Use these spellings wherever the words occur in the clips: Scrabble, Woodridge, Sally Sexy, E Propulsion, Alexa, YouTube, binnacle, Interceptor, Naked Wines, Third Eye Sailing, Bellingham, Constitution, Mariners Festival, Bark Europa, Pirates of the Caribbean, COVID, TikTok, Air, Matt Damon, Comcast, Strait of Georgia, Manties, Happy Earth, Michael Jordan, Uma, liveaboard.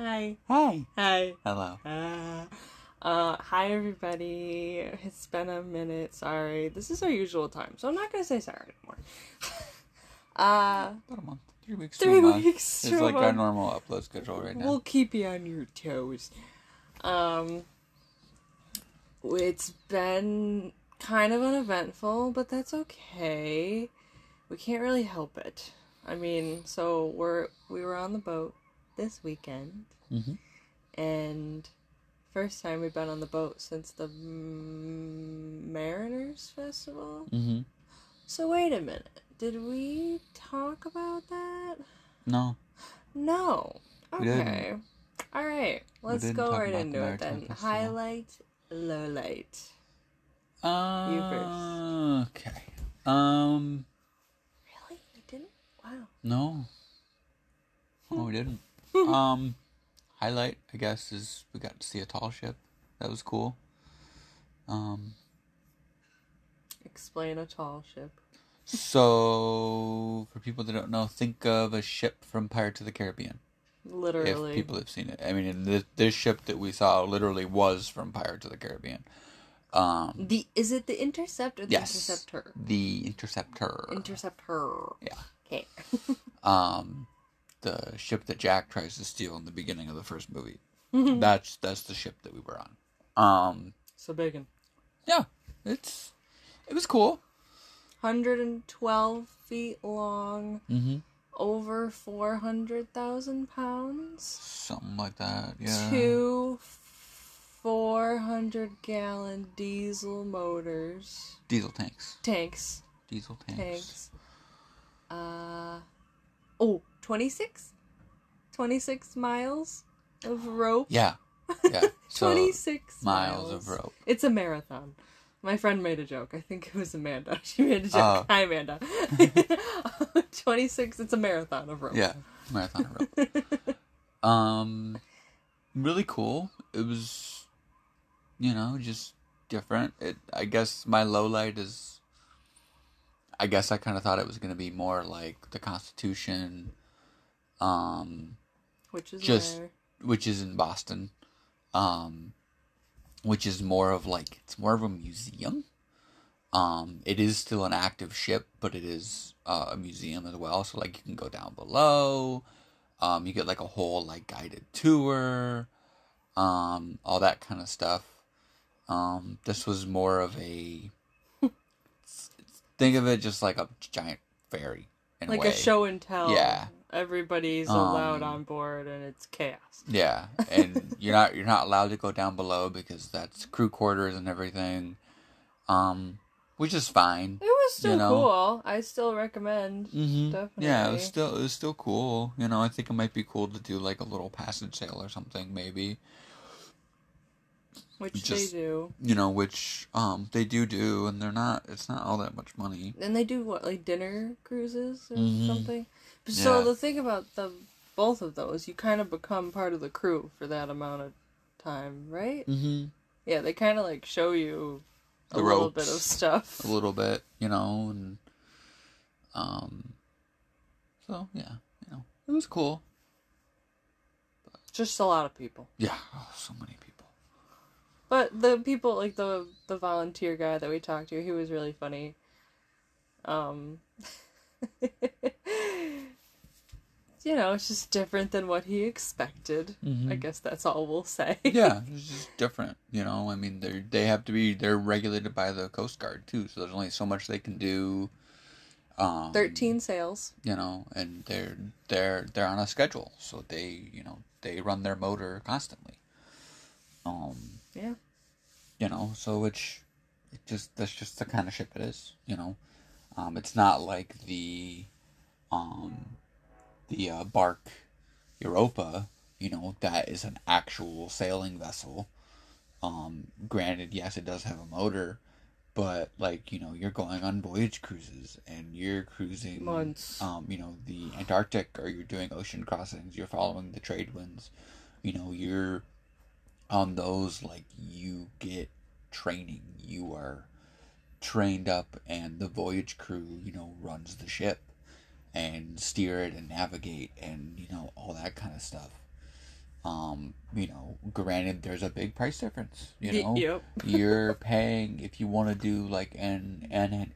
Hi. Hi. Hi. Hello. Hi, everybody. It's been a minute. Sorry. This is our usual time, so I'm not going to say sorry anymore. About a month. 3 weeks. 3 weeks. It's like our normal upload schedule right now. We'll keep you on your toes. It's been kind of uneventful, but that's okay. We can't really help it. I mean, so we were on the boat this weekend, mm-hmm. and first time we've been on the boat since the Mariners Festival. Mm-hmm. So wait a minute, did we talk about that? No. Okay. All right, let's go right into it then. Festival. Highlight, low light. You first. Okay. Really? You didn't? Wow. No, we didn't. Highlight, I guess, is we got to see a tall ship. That was cool. Explain a tall ship. So, for people that don't know, think of a ship from Pirates of the Caribbean. Literally. If people have seen it. I mean, this ship that we saw literally was from Pirates of the Caribbean. Is it the Interceptor? Yes. Interceptor? The Interceptor. Yeah. Okay. The ship that Jack tries to steal in the beginning of the first movie. That's the ship that we were on. So big. Yeah. It was cool. 112 feet long. Mm-hmm. Over 400,000 pounds. Something like that, yeah. 2 400-gallon diesel motors. Diesel tanks. Diesel tanks. 26 miles of rope. Yeah. 26 miles of rope. It's a marathon. My friend made a joke. I think it was Amanda. She made a joke. Hi, Amanda. 26, it's a marathon of rope. Yeah, marathon of rope. Really cool. It was, just different. I guess my low light is, I guess I kind of thought it was going to be more like the Constitution. Which is in Boston. Which is more of it's more of a museum. It is still an active ship, but it is a museum as well. So you can go down below. You get a whole guided tour, all that kind of stuff. This was more of a think of it just like a giant ferry in a way. Like a show and tell. Yeah. Everybody's allowed on board, and it's chaos. Yeah, and you're not allowed to go down below because that's crew quarters and everything, which is fine. It was still cool. I still recommend. Mm-hmm. Definitely. Yeah, it was still cool. I think it might be cool to do a little passage sale or something maybe. Which they do. Which they do, and they're not. It's not all that much money. And they do what, dinner cruises or mm-hmm. something. So yeah. The thing about both of those, you kind of become part of the crew for that amount of time, right? Mm-hmm. Yeah, they kind of show you the ropes, little bit of stuff. A little bit, and so yeah, it was cool. But just a lot of people. Yeah, so many people. But the people the volunteer guy that we talked to, he was really funny. It's just different than what he expected. Mm-hmm. I guess that's all we'll say. Yeah, it's just different. They have to be. They're regulated by the Coast Guard too, so there's only so much they can do. 13 sails. And they're on a schedule, so they they run their motor constantly. Yeah. So that's just the kind of ship it is. It's not like the Bark Europa, that is an actual sailing vessel. Granted, yes, it does have a motor, but you're going on voyage cruises and you're cruising months. The Antarctic, or you're doing ocean crossings. You're following the trade winds. You're on those. You get training. You are trained up, and the voyage crew runs the ship and steer it and navigate and all that kind of stuff. You know, granted, there's a big price difference. You know, yep. You're paying, if you want to do like an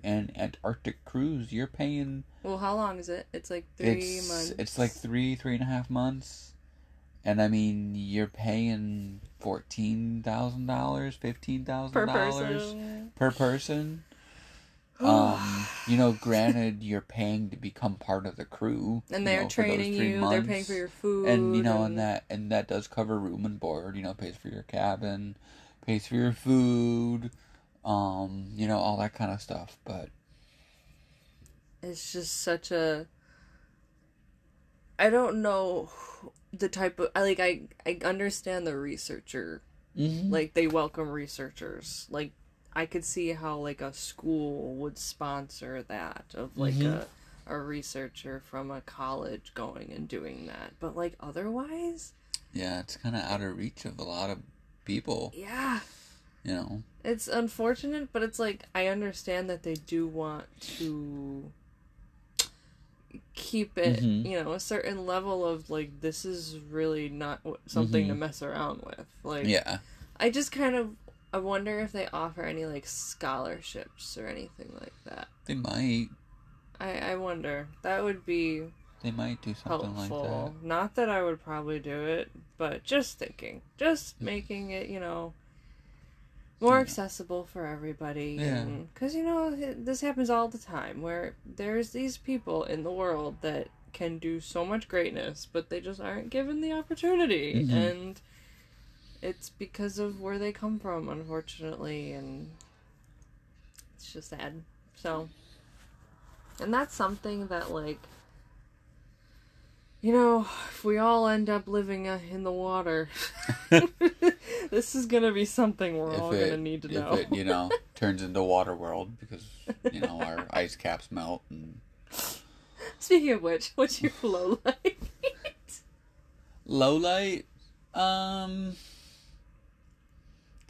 Antarctic cruise, you're paying. Well, how long is it? It's like 3 months. It's like three and a half months, and I mean, you're paying $14,000, $15,000 per person. You know, granted, you're paying to become part of the crew, and they're training you. They're paying for your food, and you know, and that does cover room and board. You know, pays for your cabin, pays for your food, you know, all that kind of stuff. But it's just such a, I don't know the type of, like, I understand the researcher, mm-hmm. like they welcome researchers, like. I could see how, like, a school would sponsor that, of, like, mm-hmm. a researcher from a college going and doing that. But, like, otherwise? Yeah, it's kind of out of reach of a lot of people. Yeah. You know? It's unfortunate, but it's, like, I understand that they do want to keep it, mm-hmm. you know, a certain level of, like, this is really not something mm-hmm. to mess around with. Like, yeah. I just kind of... I wonder if they offer any, like, scholarships or anything like that. They might. I wonder. That would be They might do something helpful. Like that. Not that I would probably do it, but just thinking. Just making it, you know, more accessible for everybody. Yeah. Because, you know, this happens all the time, where there's these people in the world that can do so much greatness, but they just aren't given the opportunity. Mm-hmm. And... it's because of where they come from, unfortunately, and it's just sad. So, and that's something that, like, you know, if we all end up living in the water, this is going to be something we're all going to need to know. If it, you know, turns into water world because, you know, our ice caps melt. And... Speaking of which, what's your low light? Low light?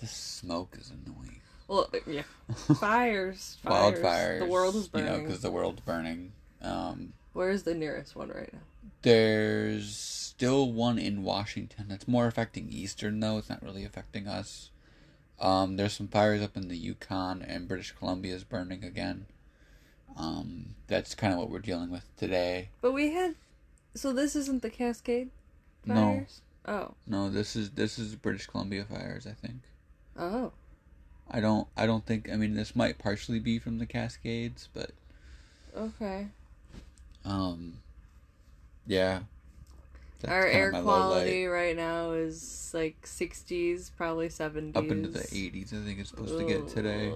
The smoke is annoying. Well, yeah. Fires. Wildfires. The world is burning. You know, because the world's burning. Where's the nearest one right now? There's still one in Washington. It's more affecting Eastern, though. It's not really affecting us. There's some fires up in the Yukon, and British Columbia is burning again. That's kind of what we're dealing with today. But we had... So this isn't the Cascade fires? No. Oh. No, this is British Columbia fires, I think. Oh. I don't think, I mean, this might partially be from the Cascades, but... Okay. Yeah. Our air quality right now is, like, 60s, probably 70s. Up into the 80s, I think it's supposed to get today.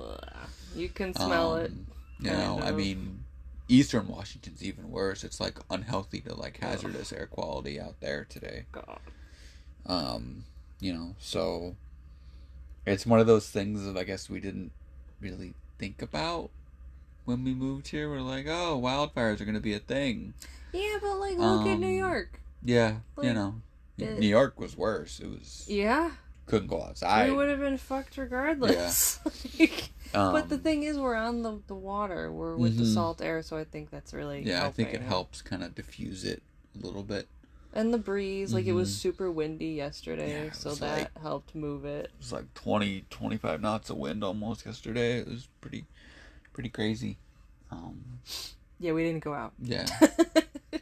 You can smell it. You know, I mean, Eastern Washington's even worse. It's, like, unhealthy to, like, hazardous air quality out there today. God. You know, so... It's one of those things that I guess we didn't really think about when we moved here. We're like, oh, wildfires are going to be a thing. Yeah, but, like, look at New York. Yeah, like, you know. New York was worse. It was... Yeah. Couldn't go outside. We would have been fucked regardless. Yeah. Like, but the thing is, we're on the water. We're with mm-hmm. the salt air, so I think that's really Yeah, helping. I think it helps kind of diffuse it a little bit. And the breeze, like, mm-hmm. it was super windy yesterday, yeah, so that like, helped move it. It was like 20, 25 knots of wind almost yesterday. It was pretty crazy. Yeah, we didn't go out. Yeah.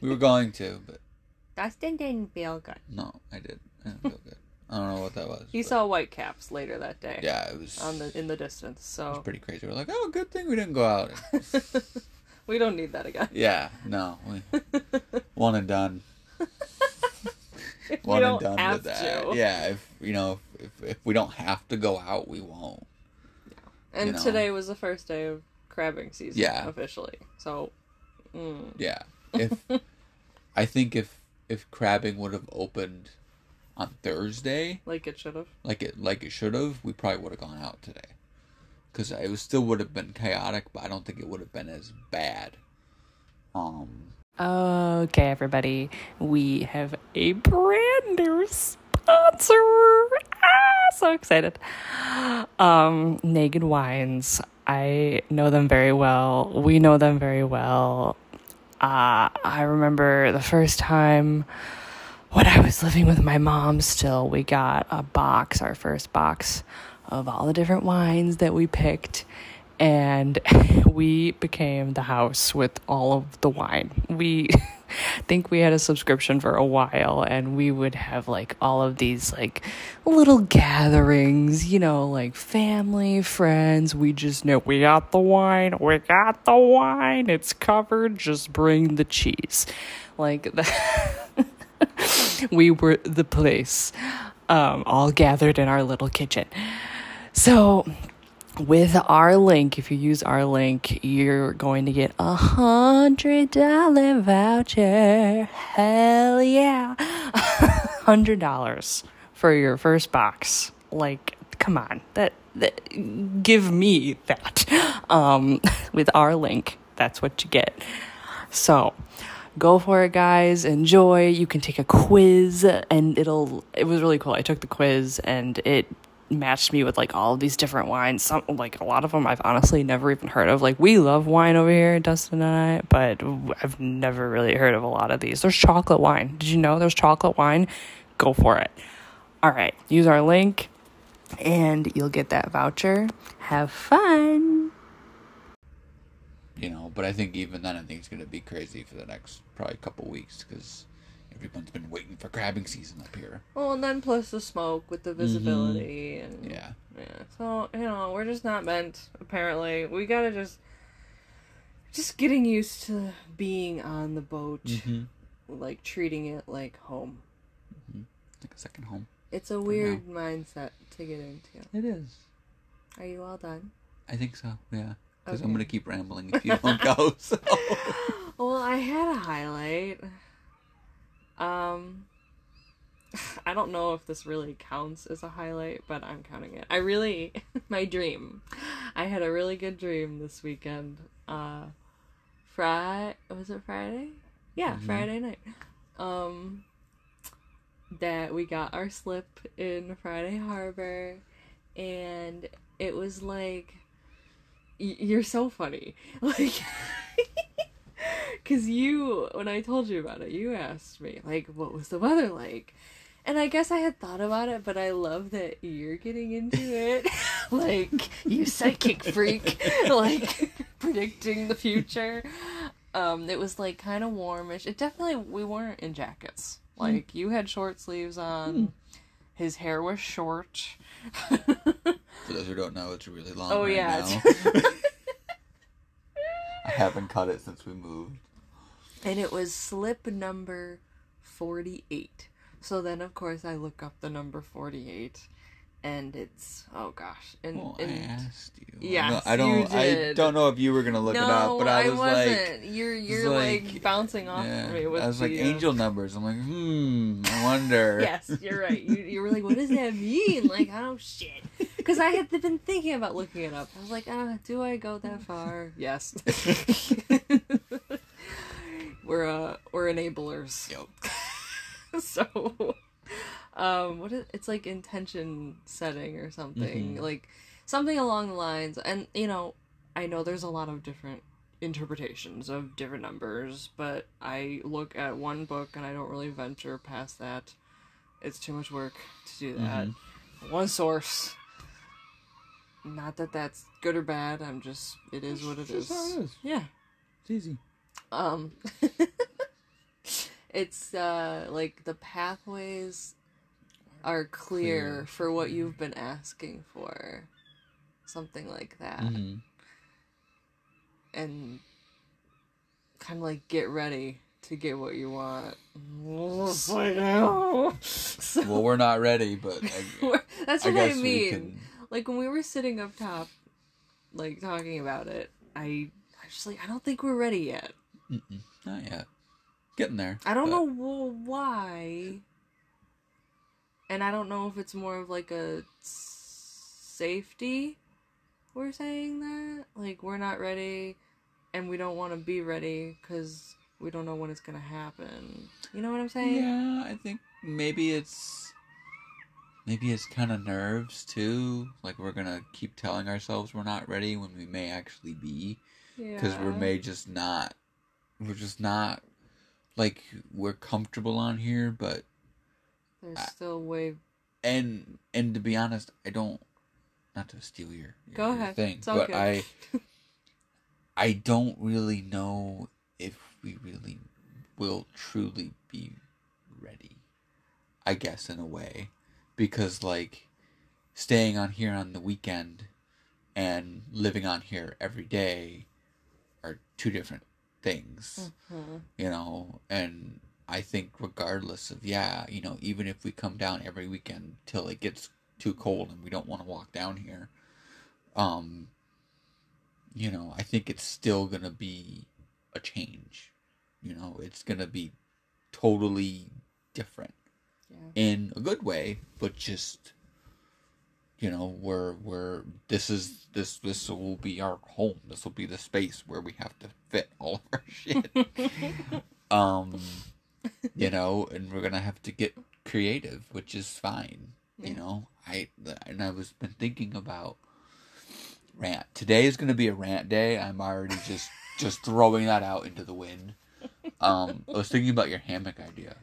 We were going to, but... Dustin didn't feel good. No, I did. I didn't feel good. I don't know what that was. He saw whitecaps later that day. Yeah, it was... in the distance, so... It was pretty crazy. We're like, oh, good thing we didn't go out. We don't need that again. Yeah, no. One and done. One and done have with that. To. Yeah, if you know, if we don't have to go out, we won't. Yeah. And you know? Today was the first day of crabbing season, yeah. officially. So, yeah. If I think if crabbing would have opened on Thursday, like it should have, we probably would have gone out today. Because it still would have been chaotic, but I don't think it would have been as bad. Okay, everybody, we have a brand new sponsor. So excited. Naked Wines. I know them very well. We know them very well. I remember the first time when I was living with my mom still, we got a box, our first box of all the different wines that we picked, and we became the house with all of the wine. We think we had a subscription for a while, and we would have like all of these like little gatherings, you know, like family, friends. We just know we got the wine, it's covered, just bring the cheese. Like we were the place, all gathered in our little kitchen. So with our link, if you use our link, you're going to get a $100 voucher. Hell yeah. $100 for your first box. Like, come on. That give me that. With our link, that's what you get. So go for it, guys. Enjoy. You can take a quiz, and it was really cool. I took the quiz, and it matched me with like all of these different wines. Some, like a lot of them, I've honestly never even heard of. Like, we love wine over here, Dustin and I, but I've never really heard of a lot of these. There's chocolate wine. Did you know there's chocolate wine? Go for it. All right, use our link and you'll get that voucher. Have fun. You know, but I think even then, I think it's going to be crazy for the next probably couple weeks, because everyone's been waiting for crabbing season up here. Well, and then plus the smoke with the visibility. Mm-hmm. And yeah. So, you know, we're just not meant, apparently. We gotta just getting used to being on the boat. Mm-hmm. Like, treating it like home. Mm-hmm. Like a second home. It's a weird mindset to get into. It is. Are you all done? I think so, yeah. Because okay. I'm gonna keep rambling if you don't go, so. Well, I had a highlight. I don't know if this really counts as a highlight, but I'm counting it. My dream. I had a really good dream this weekend. Was it Friday? Yeah, mm-hmm. Friday night. That we got our slip in Friday Harbor, and it was like, you're so funny. Like, because when I told you about it, you asked me, like, what was the weather like? And I guess I had thought about it, but I love that you're getting into it. Like, you psychic freak. Like, predicting the future. It was, like, kind of warmish. It definitely, we weren't in jackets. Like, you had short sleeves on. Mm. His hair was short. For those who don't know, it's really long now. I haven't cut it since we moved. And it was slip number 48. So then, of course, I look up the number 48, and it's, oh gosh. And, well, I asked you. Yes, I don't know if you were gonna look it up, but I was wasn't. Like, you're like bouncing off of me. With I was like, angel numbers. I'm like, I wonder. Yes, you're right. You were like, what does that mean? Like, oh shit. Because I had been thinking about looking it up. I was like, do I go that far? Yes. We're enablers. Yep. So, it's like intention setting or something. Mm-hmm. Like, something along the lines. And, you know, I know there's a lot of different interpretations of different numbers, but I look at one book and I don't really venture past that. It's too much work to do that. Mm-hmm. One source. Not that that's good or bad. I'm just, it is what it is. How it is. Yeah. It's easy. It's, like, the pathways are clear for what you've been asking for. Something like that. Mm-hmm. And kind of, like, get ready to get what you want. So, well, we're not ready, but that's what I mean. Like, when we were sitting up top, like, talking about it, I was just like, I don't think we're ready yet. Mm-mm, not yet. Getting there. I don't know why. And I don't know if it's more of, like, a safety we're saying that. Like, we're not ready, and we don't want to be ready, because we don't know when it's going to happen. You know what I'm saying? Yeah, I think maybe it's... Maybe it's kind of nerves, too. Like, we're going to keep telling ourselves we're not ready when we may actually be. Because we may just not. We're just not. Like, we're comfortable on here, but There's still way... And to be honest, I don't... Not to steal your Go ahead. Thing, it's all but good. I don't really know if we really will truly be ready, I guess, in a way. Because, like, staying on here on the weekend and living on here every day are two different things, mm-hmm. you know? And I think regardless of, you know, even if we come down every weekend till it gets too cold and we don't want to walk down here, you know, I think it's still going to be a change. You know, it's going to be totally different in a good way, but just, you know, we're this will be our home. This will be the space where we have to fit all of our shit. You know, and we're going to have to get creative, which is fine. Yeah. You know, I was thinking about rant. Today is going to be a rant day. I'm already just throwing that out into the wind. I was thinking about your hammock idea.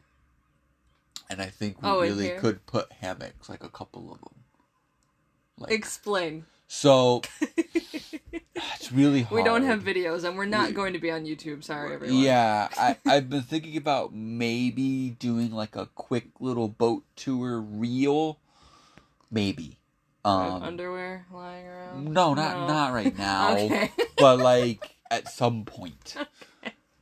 And I think we really could put hammocks, like a couple of them. Like, explain. So, it's really hard. We don't have videos, and we're not going to be on YouTube. Sorry, everyone. Yeah, I've been thinking about maybe doing, like, a quick little boat tour reel. Maybe. Underwear lying around? No, not right now. Okay. But, like, at some point. Okay.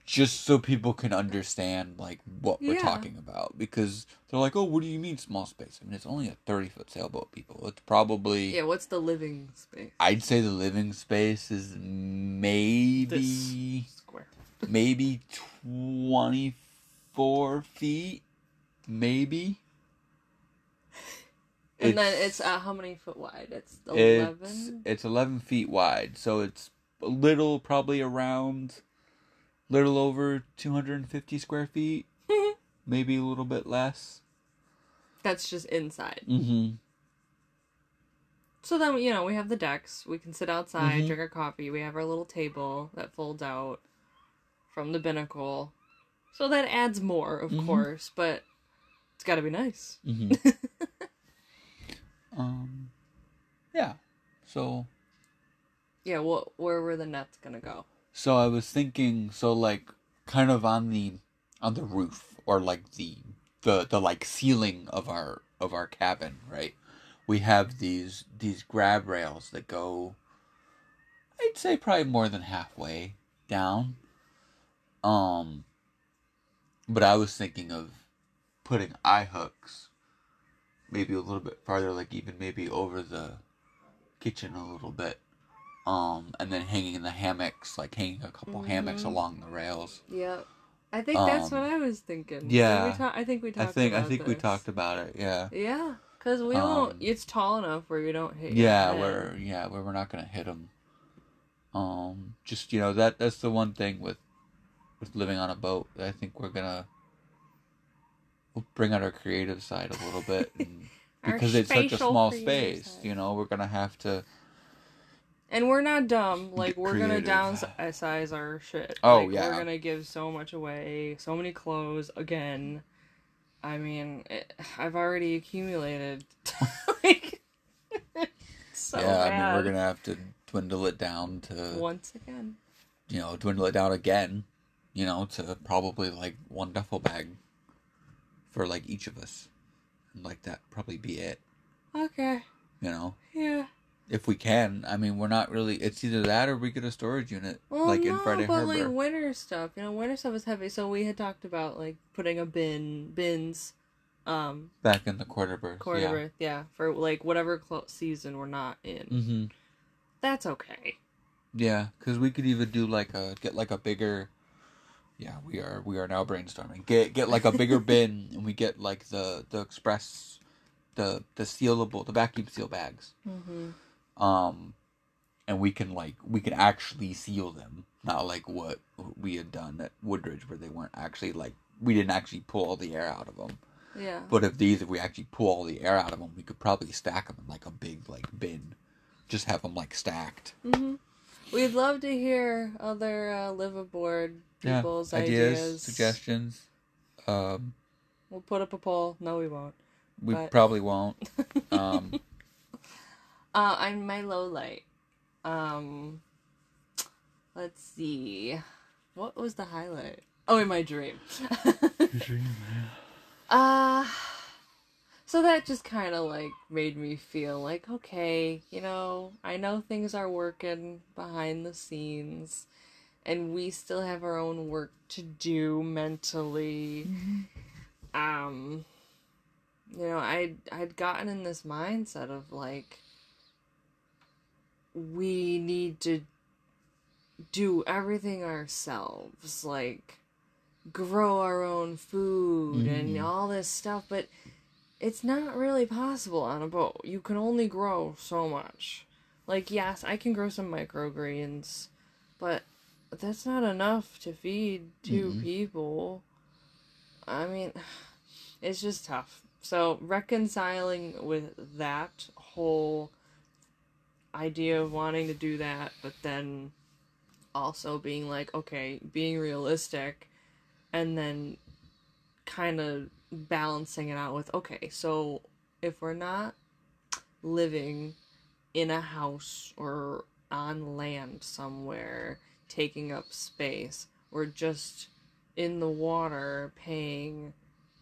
Just so people can understand, like, what we're talking about. Because they're like, oh, what do you mean small space? I mean, it's only a 30-foot sailboat, people. It's probably... Yeah, what's the living space? I'd say the living space is maybe... This square. Maybe 24 feet. Maybe. And then it's how many foot wide? It's 11? It's 11 feet wide. So it's a little, probably around... little over 250 square feet, maybe a little bit less. That's just inside. Mm-hmm. So then, you know, we have the decks. We can sit outside, drink our coffee. We have our little table that folds out from the binnacle. So that adds more, of course, but it's got to be nice. Mm-hmm. Yeah. So. Yeah. Well, where were the nets gonna go? So I was thinking, so like, kind of on the roof or like the like ceiling of our cabin, right? We have these grab rails that go, I'd say probably more than halfway down. But I was thinking of putting eye hooks, maybe a little bit farther, like even maybe over the kitchen a little bit. And then hanging in the hammocks, like hanging a couple hammocks along the rails. Yeah, I think that's what I was thinking. Yeah, we talked about it. Yeah. Yeah, because we won't. It's tall enough where we don't hit. Yeah, where we're not gonna hit them. Just, you know, that's the one thing with living on a boat. I think we'll bring out our creative side a little bit, and, because it's such a small space. You know, we're gonna have to. And we're not dumb. Like, we're going to downsize our shit. Oh, like, yeah. We're going to give so much away. So many clothes. Again. I mean, I've already accumulated. Like, so bad. I mean, we're going to have to dwindle it down to... Once again. You know, dwindle it down again. You know, to probably, like, one duffel bag for, like, each of us. And, like, that probably be it. Okay. You know? Yeah. If we can, I mean, we're not really... It's either that or we get a storage unit, in Friday Harbor. Well, but, like, winter stuff. You know, winter stuff is heavy, so we had talked about, like, putting a bins... Back in the quarter berth, yeah. For, like, whatever season we're not in. Mm-hmm. That's okay. Yeah, because we could even do, like, a bigger... Yeah, we are now brainstorming. Get like, a bigger bin, and we get, like, the express... The sealable... The vacuum seal bags. Mm-hmm. And we can actually seal them, not like what we had done at Woodridge, where they weren't actually like we didn't actually pull all the air out of them. Yeah. But if we actually pull all the air out of them, we could probably stack them in like a big like bin, just have them like stacked. Mm-hmm. We'd love to hear other live aboard people's ideas, suggestions. We'll put up a poll. No, we won't. We probably won't. I'm my low light. Let's see. What was the highlight? Oh, in my dream. Your dream, man. So that just kind of, like, made me feel like, okay, you know, I know things are working behind the scenes, and we still have our own work to do mentally. Mm-hmm. You know, I'd gotten in this mindset of, like, we need to do everything ourselves, like, grow our own food and all this stuff, but it's not really possible on a boat. You can only grow so much. Like, yes, I can grow some microgreens, but that's not enough to feed two people. I mean, it's just tough. So reconciling with that whole idea of wanting to do that, but then also being like, okay, being realistic, and then kind of balancing it out with, okay, so if we're not living in a house or on land somewhere, taking up space, we're just in the water paying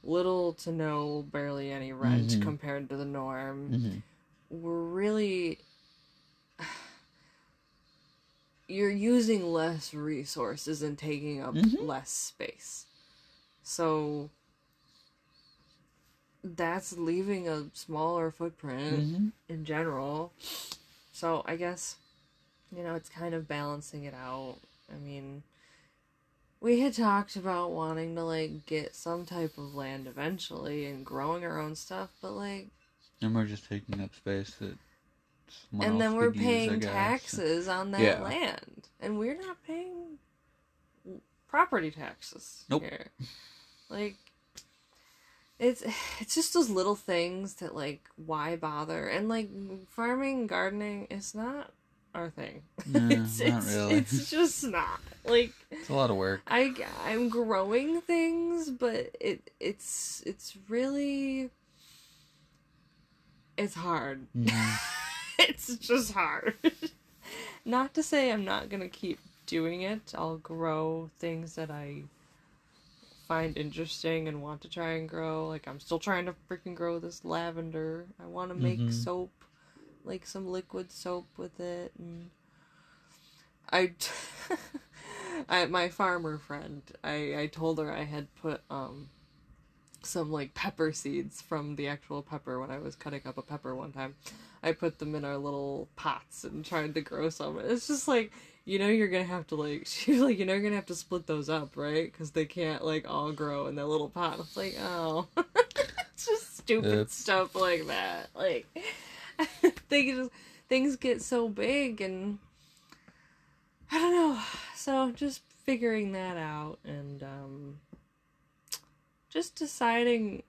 little to no, barely any rent compared to the norm. We're really... You're using less resources and taking up less space. So that's leaving a smaller footprint in general. So I guess, you know, it's kind of balancing it out. I mean, we had talked about wanting to, like, get some type of land eventually and growing our own stuff, but, like... And we're just taking up space that... And then we're paying taxes on that land. And we're not paying property taxes here. Like, it's just those little things that, like, why bother? And, like, farming, gardening is not our thing. No, not really. It's just not. Like, it's a lot of work. I'm growing things, but it's really... It's hard. It's just hard. Not to say I'm not going to keep doing it. I'll grow things that I find interesting and want to try and grow. Like, I'm still trying to freaking grow this lavender. I want to make soap, like some liquid soap with it. And I my farmer friend, I told her I had put some, like, pepper seeds from the actual pepper when I was cutting up a pepper one time. I put them in our little pots and tried to grow some. It's just like, you know you're gonna have to, like... She was like, you know you're gonna have to split those up, right? Because they can't, like, all grow in that little pot. It's like, oh. It's just stupid stuff like that. Like, things get so big and... I don't know. So, just figuring that out and, just deciding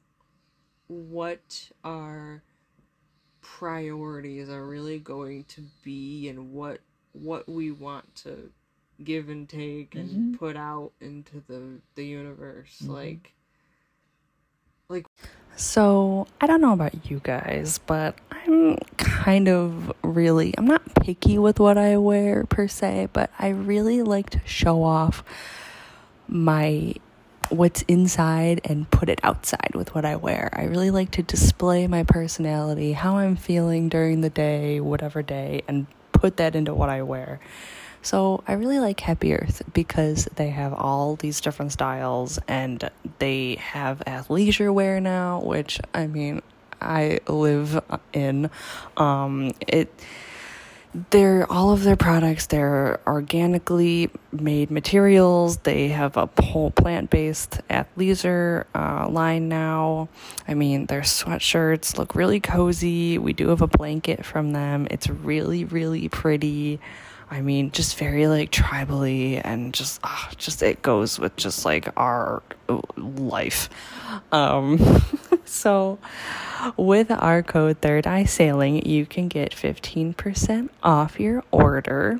what our priorities are really going to be and what we want to give and take and put out into the universe. Like so I don't know about you guys, but I'm kind of really... I'm not picky with what I wear per se, but I really like to show off my... what's inside and put it outside with what I wear. I really like to display my personality, how I'm feeling during the day, whatever day, and put that into what I wear. So I really like Happy Earth because they have all these different styles and they have athleisure wear now, which, I mean, I live in. They're all of their products, they're organically made materials. They have a whole plant-based athleisure line now. I mean, their sweatshirts look really cozy. We do have a blanket from them. It's really, really pretty. I mean, just very, like, tribally, and just it goes with just, like, our life. So with our code Third Eye Sailing, you can get 15% off your order.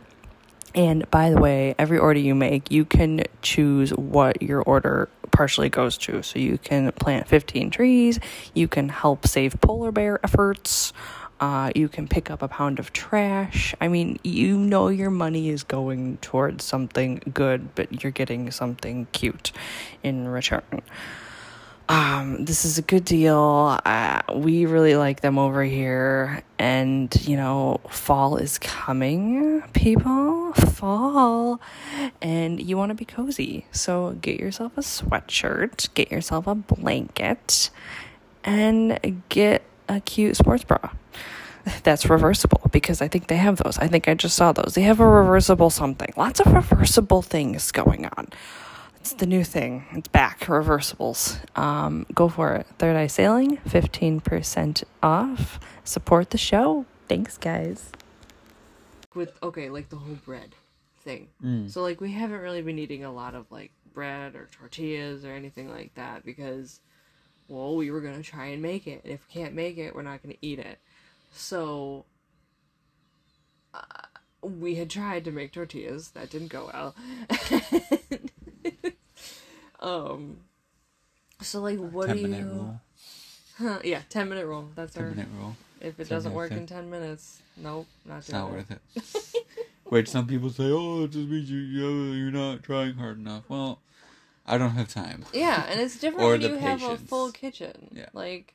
And by the way, every order you make, you can choose what your order partially goes to. So you can plant 15 trees, you can help save polar bear efforts, you can pick up a pound of trash. I mean, you know your money is going towards something good, but you're getting something cute in return. This is a good deal. We really like them over here. And, you know, fall is coming, people. Fall. And you want to be cozy. So get yourself a sweatshirt. Get yourself a blanket. And get a cute sports bra. That's reversible, because I think they have those. I think I just saw those. They have a reversible something. Lots of reversible things going on. It's the new thing. It's back. Reversibles. Go for it. Third Eye Sailing, 15% off. Support the show. Thanks, guys. With, okay, like the whole bread thing. So, like, we haven't really been eating a lot of, like, bread or tortillas or anything like that because, well, we were going to try and make it. And if we can't make it, we're not going to eat it. So, we had tried to make tortillas. That didn't go well. So like, what do you? 10-minute rule. Huh, yeah, 10-minute rule. That's our 10-minute rule. If it doesn't work in 10 minutes, nope, not doing it. It's not worth it. Which some people say, oh, it just means you're not trying hard enough. Well, I don't have time. Yeah, and it's different when you have a full kitchen. Yeah. Like,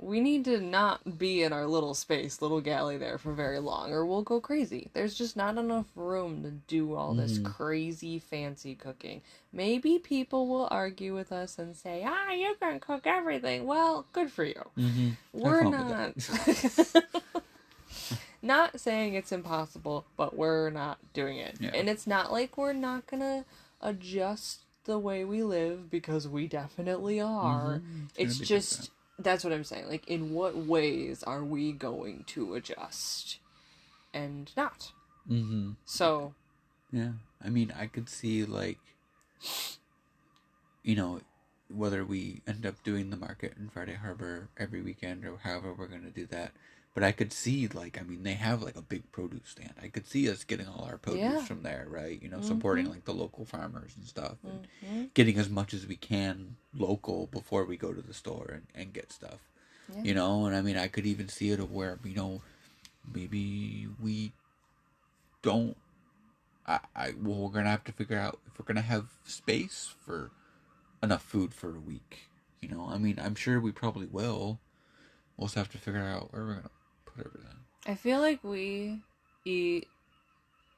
we need to not be in our little space, little galley there for very long, or we'll go crazy. There's just not enough room to do all this crazy, fancy cooking. Maybe people will argue with us and say, you can cook everything. Well, good for you. Mm-hmm. We're not saying it's impossible, but we're not doing it. Yeah. And it's not like we're not going to adjust the way we live, because we definitely are. Mm-hmm. It's just... different. That's what I'm saying. Like, in what ways are we going to adjust and not? Mm-hmm. So. Yeah. I mean, I could see, like, you know, whether we end up doing the market in Friday Harbor every weekend or however we're going to do that. But I could see, like, I mean, they have, like, a big produce stand. I could see us getting all our produce from there, right? You know, supporting, like, the local farmers and stuff. And getting as much as we can local before we go to the store and get stuff. Yeah. You know, and I mean, I could even see it of where, you know, maybe we don't... Well, we're going to have to figure out if we're going to have space for enough food for a week. You know, I mean, I'm sure we probably will. We'll just have to figure out where we're going to... I feel like we eat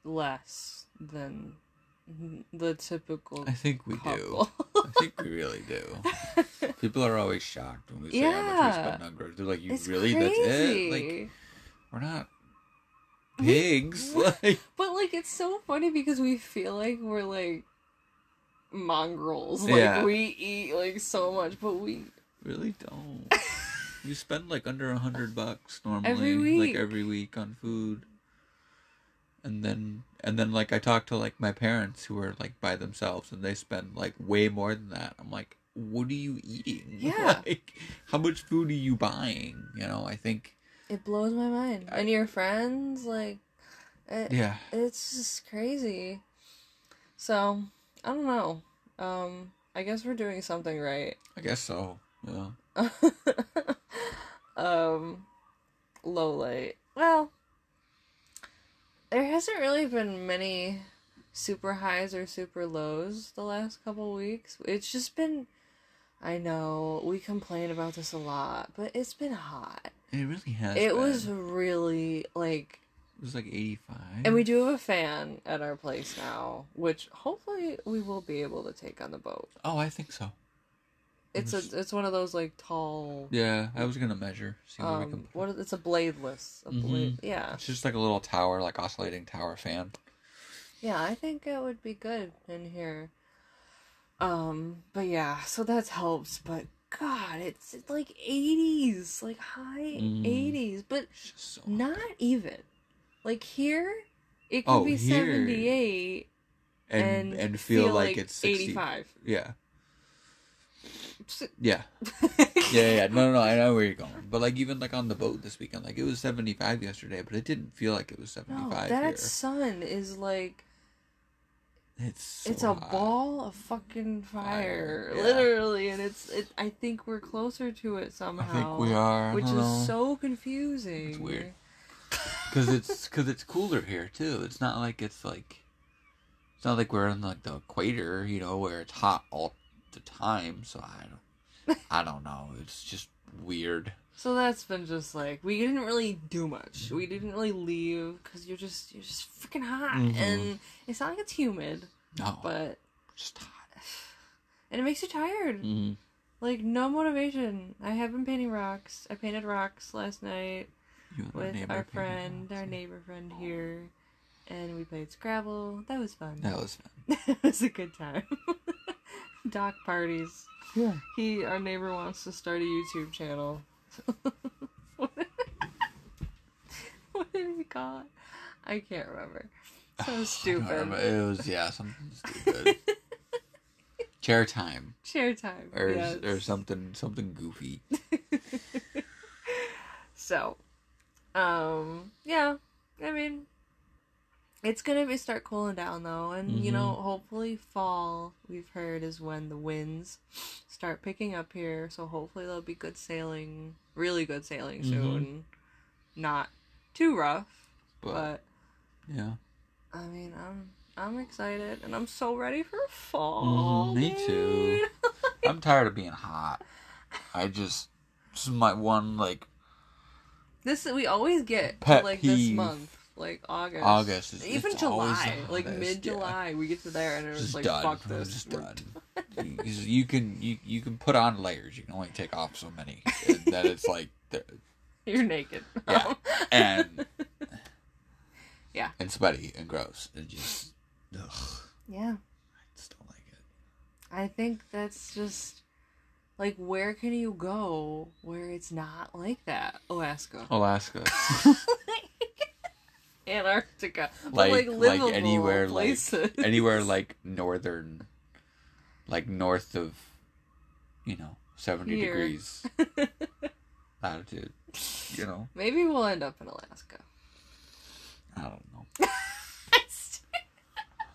less than the typical couple. I think we really do. People are always shocked when we say how much we spend on groceries. They're like, you really? Crazy. That's it? Like, we're not pigs. But, like, it's so funny because we feel like we're, like, mongrels. Like, we eat, like, so much, but we... really don't. You spend, like, under $100 normally. Every week. Like, every week on food. And then, like, I talk to, like, my parents who are, like, by themselves, and they spend, like, way more than that. I'm like, what are you eating? Yeah. Like, how much food are you buying? You know, I think... it blows my mind. And your friends, like... It's just crazy. So, I don't know. I guess we're doing something right. I guess so, yeah. Low light. Well, there hasn't really been many super highs or super lows the last couple weeks. It's just been, I know, we complain about this a lot, but it's been hot. It really has been. It was really, like... it was like 85. And we do have a fan at our place now, which hopefully we will be able to take on the boat. Oh, I think so. It's one of those, like, tall... yeah, I was going to measure. See where I can put it. It's a bladeless. Yeah. It's just like a little tower, like oscillating tower fan. Yeah, I think it would be good in here. But yeah, so that helps. But God, it's like 80s, like high 80s, but so not even. Like here, it could be here, 78 and feel like it's 65. 80. Yeah. Yeah. Yeah. No, I know where you're going. But, like, even, like, on the boat this weekend, like, it was 75 yesterday, but it didn't feel like it was 75 here. That sun is, like... It's a ball of fucking fire, yeah. Literally, and it's I think we're closer to it somehow. I think we are, which is so confusing. It's weird because it's cooler here too. It's not like it's not like we're in like the equator, you know, where it's hot all the time. So I don't know. It's just weird. So that's been just like, we didn't really do much. We didn't really leave because you're just freaking hot, mm-hmm. And it's not like it's humid. No, but just hot, and it makes you tired. Mm-hmm. Like no motivation. I have been painting rocks. I painted rocks last night with our neighbor friend here, and we played Scrabble. That was fun. That was a good time. Doc parties. Yeah. Our neighbor wants to start a YouTube channel. What did we call it? I can't remember. So stupid. It was, yeah, something stupid. Chair time. Or yes. Or something goofy. So, yeah, I mean, it's gonna start cooling down though, and mm-hmm. You know, hopefully fall, we've heard, is when the winds start picking up here. So hopefully there'll be good sailing, really good sailing soon. Mm-hmm. Not too rough, but yeah. I mean, I'm excited, and I'm so ready for fall. Mm, me too. I'm tired of being hot. This is my one like. This we always get pet like peeve. This month. Like August. August is even July. Like mid July, yeah. We get to there and it's like done. Fuck this. Just done. You can put on layers. You can only take off so many. And that it's like you're naked. Yeah. And yeah. And sweaty and gross and just ugh. Yeah. I just don't like it. I think that's just like, where can you go where it's not like that? Alaska. Antarctica, like anywhere places. Like anywhere like northern, like north of, you know, 70 here. Degrees latitude, you know. Maybe we'll end up in Alaska. I don't know.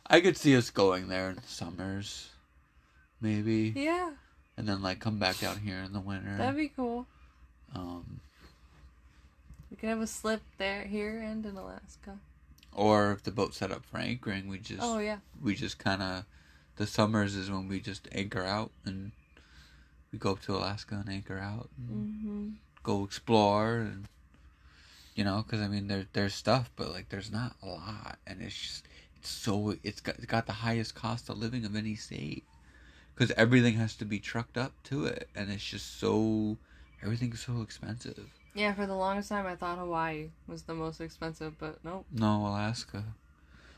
I could see us going there in the summers, maybe. Yeah. And then like come back down here in the winter. That'd be cool. We could have a slip there, here, and in Alaska. Or if the boat's set up for anchoring, we just... Oh, yeah. We just kind of... The summers is when we just anchor out, and we go up to Alaska and anchor out, and mm-hmm. Go explore, and, you know, because, I mean, there's stuff, but, like, there's not a lot, and it's just... It's got the highest cost of living of any state, because everything has to be trucked up to it, and it's just so... Everything's so expensive. Yeah, for the longest time, I thought Hawaii was the most expensive, but nope. No, Alaska.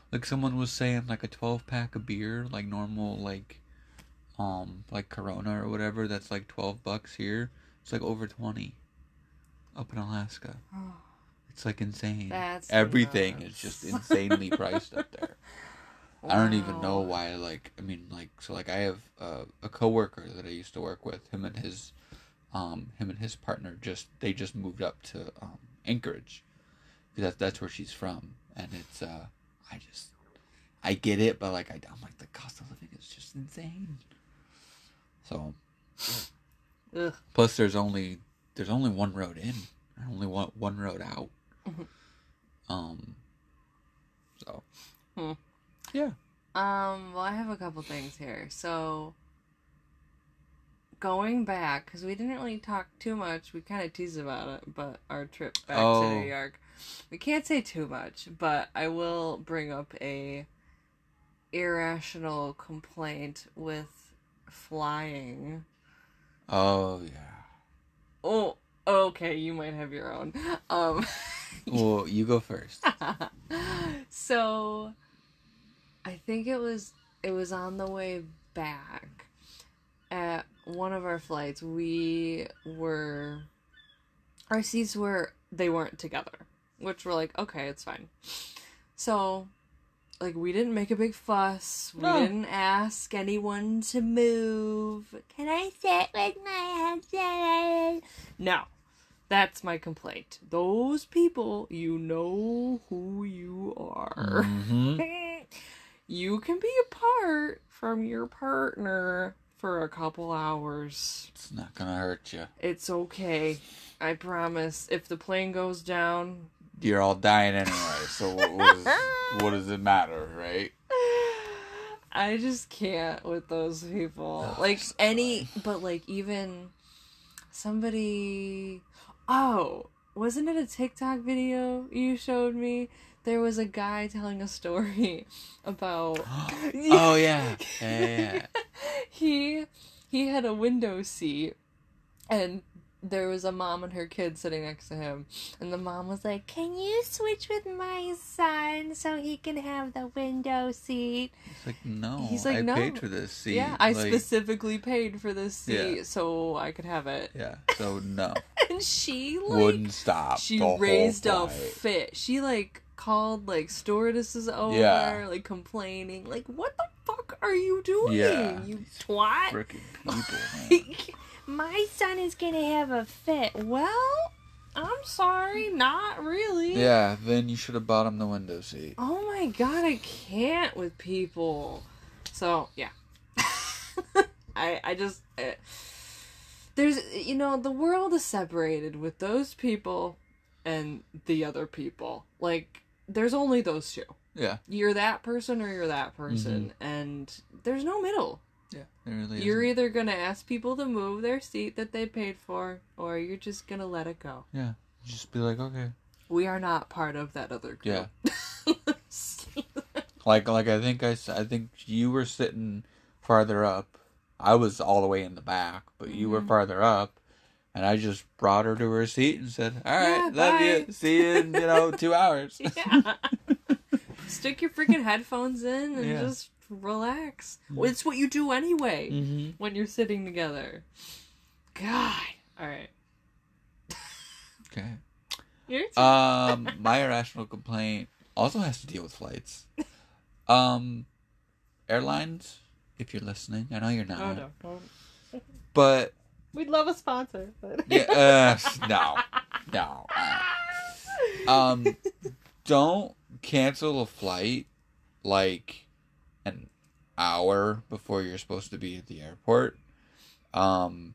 Like, someone was saying, like, a 12-pack of beer, like, normal, like Corona or whatever, that's, like, $12 here. It's, like, over 20 up in Alaska. Oh, it's, like, insane. That's everything nuts. Is just insanely priced up there. Wow. I don't even know why, like, I mean, like, so, like, I have a coworker that I used to work with, him and his partner they just moved up to Anchorage, because that's where she's from, and it's I get it, but like I'm like, the cost of living is just insane. So ugh. Plus there's only one road in and only one road out. Mm-hmm. So yeah. Well, I have a couple things here. So going back, because we didn't really talk too much. We kind of teased about it, but our trip back to New York. We can't say too much, but I will bring up a irrational complaint with flying. Oh, yeah. Oh, okay. You might have your own. Well, you go first. So, I think it was on the way back. At one of our flights, our seats weren't together, which we're like, okay, it's fine. So like, we didn't make a big fuss. We didn't ask anyone to move. Can I sit with my husband? No. That's my complaint. Those people, you know who you are. Mm-hmm. You can be apart from your partner for a couple hours. It's not gonna hurt you. It's okay. I promise. If the plane goes down... You're all dying anyway, so what does it matter, right? I just can't with those people. Oh, like, but, like, even somebody... Oh, wasn't it a TikTok video you showed me? There was a guy telling a story about... Oh, yeah. Yeah. He had a window seat, and there was a mom and her kid sitting next to him. And the mom was like, can you switch with my son so he can have the window seat? He's like, no. He's like, no. I paid for this seat. Yeah, I specifically paid for this seat so I could have it. Yeah, so no. And she, like... Wouldn't stop. She raised a fit. She, like... called, like, stewardesses over, like, complaining, like, what the fuck are you doing, you twat? Freaking people, man. My son is gonna have a fit. Well, I'm sorry, not really. Yeah, then you should have bought him the window seat. Oh my god, I can't with people. So, yeah. I just, there's, you know, the world is separated with those people and the other people. Like, there's only those two. Yeah. You're that person or you're that person. Mm-hmm. And there's no middle. Yeah, there really isn't. You're either going to ask people to move their seat that they paid for, or you're just going to let it go. Yeah. Just be like, okay. We are not part of that other group. Yeah. like I think you were sitting farther up. I was all the way in the back, but you were farther up. And I just brought her to her seat and said, all right, love you. See you in, 2 hours. Yeah. Stick your freaking headphones in and just relax. Mm-hmm. It's what you do anyway when you're sitting together. God. All right. Okay. Your turn. My irrational complaint also has to deal with flights. Airlines, if you're listening. I know you're not. Oh, no. Don't. But... We'd love a sponsor, but... Yeah, no. Don't cancel a flight, like, an hour before you're supposed to be at the airport. And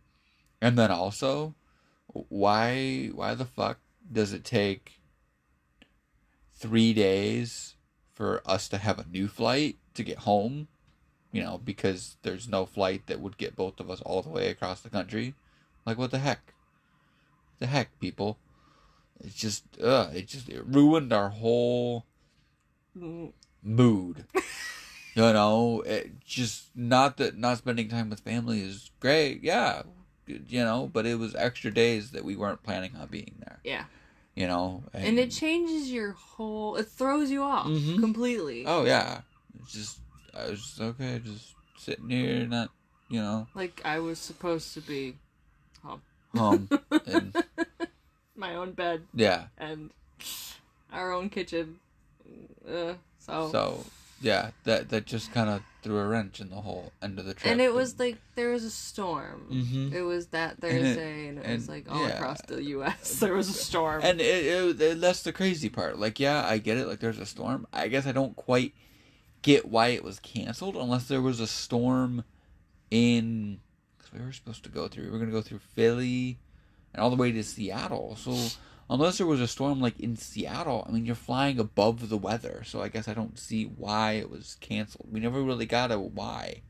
then also, why the fuck does it take 3 days for us to have a new flight to get home? Because there's no flight that would get both of us all the way across the country. Like, what the heck? The heck, people. It's just, it ruined our whole mood. It just, not that not spending time with family is great, but it was extra days that we weren't planning on being there. Yeah. And it changes your whole, it throws you off completely. Oh, yeah. It's just, I was just, okay, just sitting here, not, Like, I was supposed to be home. And... my own bed. Yeah. And our own kitchen. So, yeah, that just kind of threw a wrench in the whole end of the trip. And it was, like, there was a storm. Mm-hmm. It was that Thursday, and it was, like, all across the U.S. There was a storm. And that's the crazy part. Like, yeah, I get it. Like, there's a storm. I guess I don't quite... get why it was canceled unless there was a storm in, because we were supposed to go through, Philly and all the way to Seattle. So unless there was a storm like in Seattle, I mean, you're flying above the weather. So I guess I don't see why it was canceled. We never really got a why,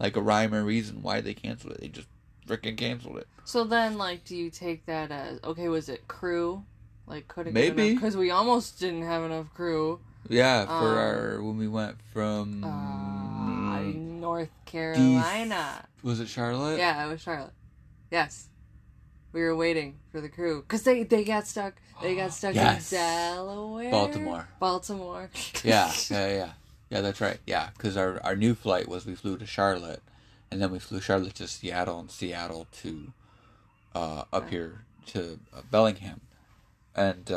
like a rhyme or reason why they canceled it. They just freaking canceled it. So then, like, do you take that as, okay, was it crew? Like, couldn't get enough, because we almost didn't have enough crew. Yeah, for when we went from North Carolina. Was it Charlotte? Yeah, it was Charlotte. Yes. We were waiting for the crew because they got stuck. They got stuck in Delaware. Baltimore. Yeah, that's right. Yeah, because our new flight was, we flew to Charlotte, and then we flew Charlotte to Seattle, and Seattle to up here to Bellingham, and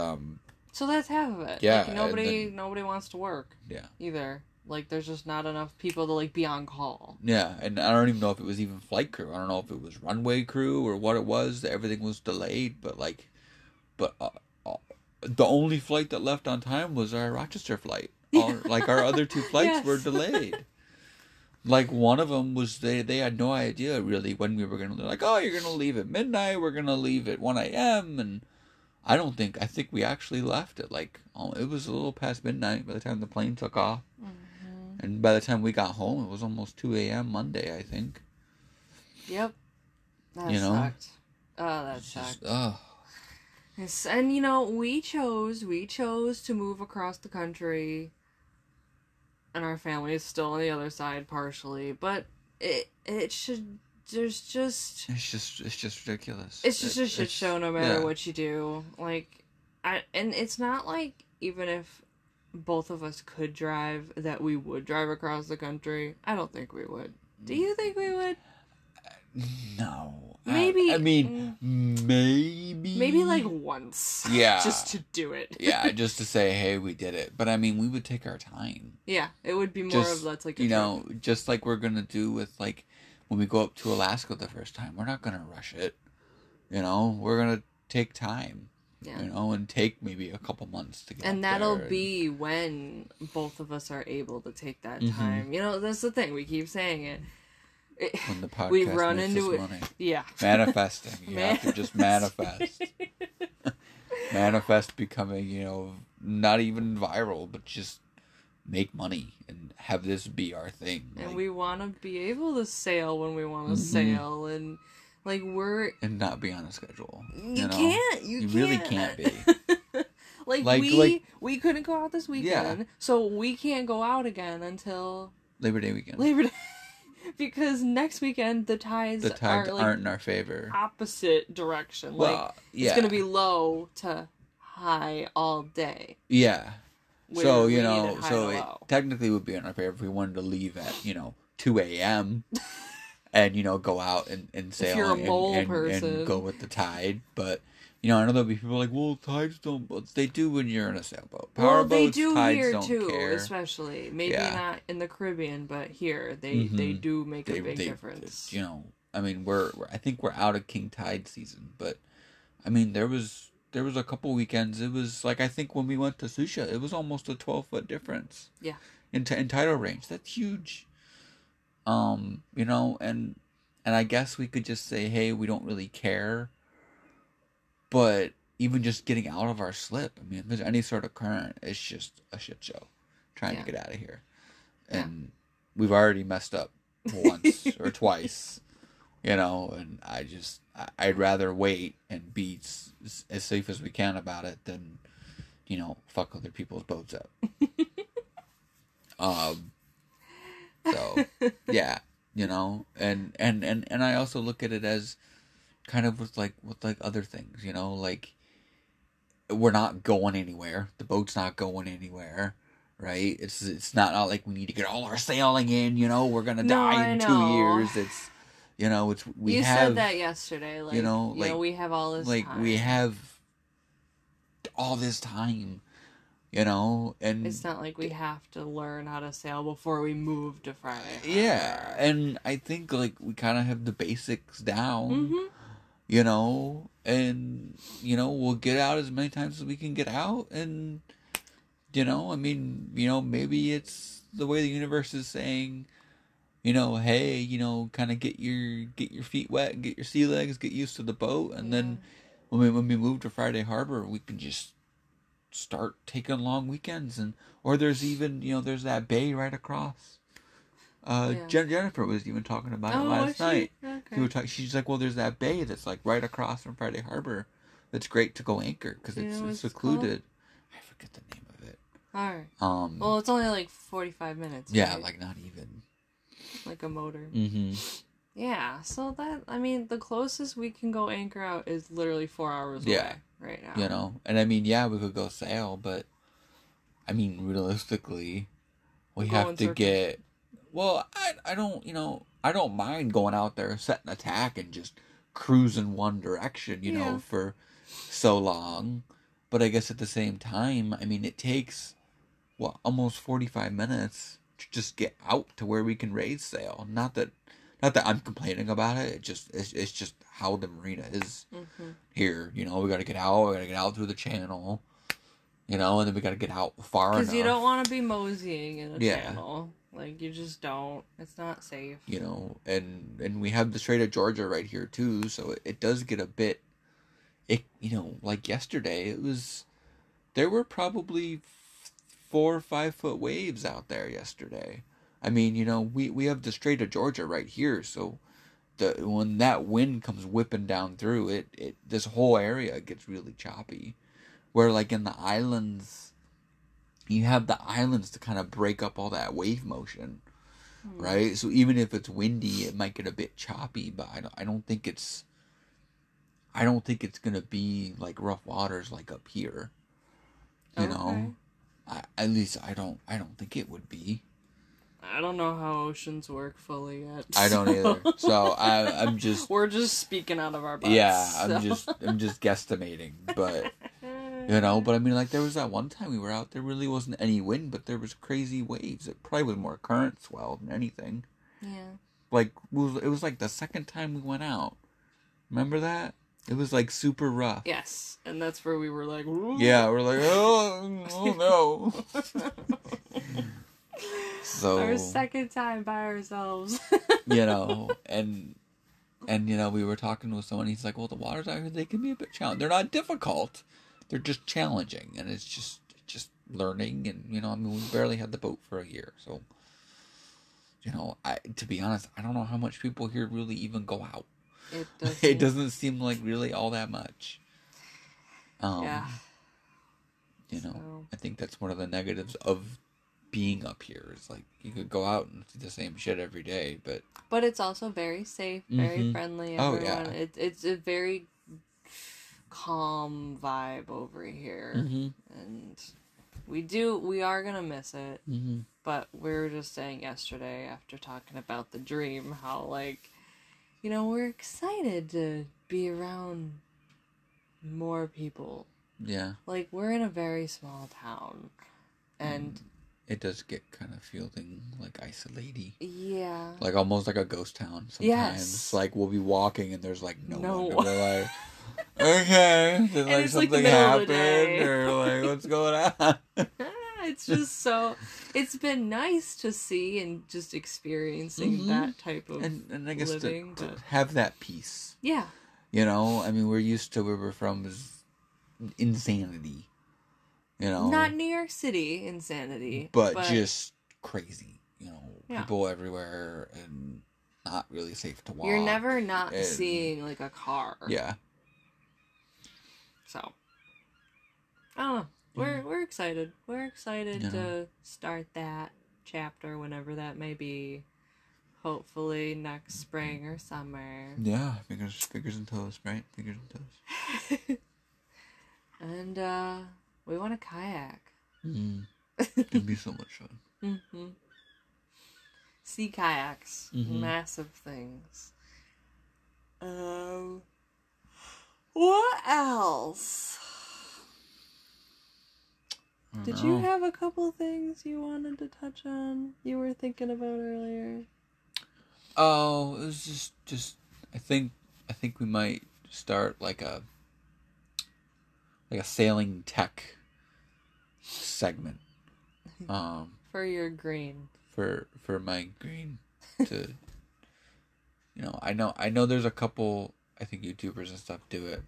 So that's half of it. Yeah. Like, nobody wants to work. Yeah. Either. Like, there's just not enough people to, like, be on call. Yeah, and I don't even know if it was even flight crew. I don't know if it was runway crew or what it was. Everything was delayed, but the only flight that left on time was our Rochester flight. Our other two flights were delayed. Like, one of them was, they had no idea, really, when we were going to, they're like, oh, you're going to leave at midnight, we're going to leave at 1 a.m., and... I think we actually left at it was a little past midnight by the time the plane took off. Mm-hmm. And by the time we got home, it was almost 2 a.m. Monday, I think. Yep. That sucked. Oh, that sucked. Yes. And, we chose to move across the country, and our family is still on the other side partially, but it's just ridiculous. It's just a shit show no matter what you do. And it's not like even if both of us could drive that we would drive across the country. I don't think we would. Do you think we would? No. Maybe. Maybe. Maybe like once. Yeah. Just to do it. Yeah, just to say, hey, we did it. But I mean, we would take our time. Yeah, it would be more of let's like a trip. Just like we're gonna do with like. When we go up to Alaska the first time, we're not going to rush it, we're going to take time, and take maybe a couple months to get and that'll there be and... when both of us are able to take that mm-hmm. time. That's the thing. We keep saying it when the podcast we run into it. Money. Yeah. Manifesting. You have to just manifest. Manifest becoming, not even viral, but just make money and have this be our thing. And we want to be able to sail when we want to mm-hmm. sail and and not be on a schedule. You can't. You really can't be. We couldn't go out this weekend, so we can't go out again until Labor Day weekend. Because next weekend the tides aren't in our favor. Opposite direction. It's going to be low to high all day. Yeah. So it technically would be in our favor if we wanted to leave at 2 a.m. and go out and sail and go with the tide. But I know there'll be people like, well, tides don't. They do when you're in a sailboat. Powerboats, they do tides here don't too, care. Especially maybe not in the Caribbean, but here they do make a big difference. I think we're out of king tide season, but I mean there was a couple weekends. It was I think when we went to Susha, it was almost a 12-foot difference. Yeah. In tidal range, that's huge. And I guess we could just say, hey, we don't really care. But even just getting out of our slip, I mean, if there's any sort of current, it's just a shit show. Trying to get out of here, and we've already messed up once or twice. And I'd rather wait and be as safe as we can about it than, fuck other people's boats up. And I also look at it as kind of with other things, we're not going anywhere. The boat's not going anywhere. Right. It's not like we need to get all our sailing in, we're going to die in 2 years. It's. We you have, said that yesterday. We have all this time. We have all this time, and it's not like we have to learn how to sail before we move to Friday. Yeah, and I think we kind of have the basics down, mm-hmm. And we'll get out as many times as we can get out, and maybe it's the way the universe is saying. Hey, kind of get your feet wet, get your sea legs, get used to the boat, and then when we move to Friday Harbor, we can just start taking long weekends, or there's even there's that bay right across. Jennifer was even talking about it last night. Okay. She's like, well, there's that bay that's right across from Friday Harbor, that's great to go anchor because it's secluded. Called? I forget the name of it. All right. It's only 45 minutes. Yeah, right? Not even. A motor. Mm-hmm. Yeah, so the closest we can go anchor out is literally 4 hours away right now. And we could go sail, but, realistically, we have to get... Well, I don't mind going out there, setting a tack, and just cruising one direction, for so long. But I guess at the same time, I mean, it takes, what, almost 45 minutes to just get out to where we can raise sail. Not that I'm complaining about it. It's just how the marina is here. You know, we got to get out. We got to get out through the channel. You know, and then we got to get out far enough. Because you don't want to be moseying in the channel. Like, you just don't. It's not safe. You know, and we have the Strait of Georgia right here, too. So it does get a bit... you know, like yesterday, it was, there were probably 4 or 5 foot waves out there yesterday. I mean, you know, we have the Strait of Georgia right here. So when that wind comes whipping down through it, this whole area gets really choppy, where like in the islands, you have the islands to kind of break up all that wave motion. Right. So even if it's windy, it might get a bit choppy, but I don't think it's going to be, like, rough waters, like, up here. You know? I don't think it would be. I don't know how oceans work fully yet. I don't either. So, I'm just... We're just speaking out of our butts. Yeah, so. I'm just guesstimating. But, you know, but I mean, like, there was that one time we were out, there really wasn't any wind, but there was crazy waves. It probably was more current swell than anything. Yeah. Like, it was like the second time we went out. Remember that? It was, like, super rough. Yes, and that's where we were like... Whoa. Yeah, we're like, oh no. So our second time by ourselves. You know, and, you know, we were talking with someone, he's like, well, the waters out here, they can be a bit challenging. They're not difficult. They're just challenging, and it's just learning, and, you know, I mean, we barely had the boat for a year, so, you know, to be honest, I don't know how much people here really even go out. It doesn't seem like really all that much. Yeah. You know, so. I think that's one of the negatives of being up here. It's like you could go out and do the same shit every day, but it's also very safe, very friendly. Everyone. Oh yeah, it's a very calm vibe over here, and we are gonna miss it. Mm-hmm. But we were just saying yesterday after talking about the dream how like. You know, we're excited to be around more people. Yeah. Like, we're in a very small town. And... it does get kind of feeling, like, isolated-y. Yeah. Like, almost like a ghost town sometimes. Yes. Like, we'll be walking and there's, like, no one. And we're like, okay. Did, like, something happen? Or, like, what's going on? It's just so... It's been nice to see and just experiencing that type of and I guess living, to have that peace. Yeah. You know, I mean, we're used to where we're from is insanity. You know, not New York City insanity, but just crazy. You know, people everywhere and not really safe to walk. You're never not seeing like a car. Yeah. So, I don't know. We're excited. We're excited to start that chapter whenever that may be. Hopefully next spring or summer. Yeah, fingers and toes, right? Fingers and toes. And we want a kayak. Mm. It'd be so much fun. Sea kayaks, massive things. What else? Did you have a couple things you wanted to touch on you were thinking about earlier? Oh, it was just I think we might start like a sailing tech segment. For your green. For my green to you know, I know there's a couple I think YouTubers and stuff do it.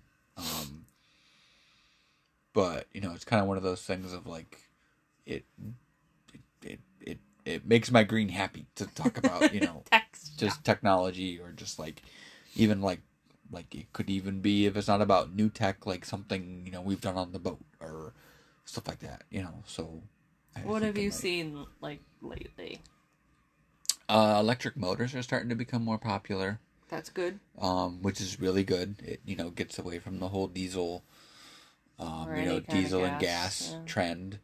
But, you know, it's kind of one of those things of, like, it makes my green happy to talk about, you know, technology or just, like, even, like, it could even be, if it's not about new tech, like, something, you know, we've done on the boat or stuff like that, you know, so. What have you seen, like, lately? Electric motors are starting to become more popular. That's good. Which is really good. It, you know, gets away from the whole diesel... you know, diesel and gas trend.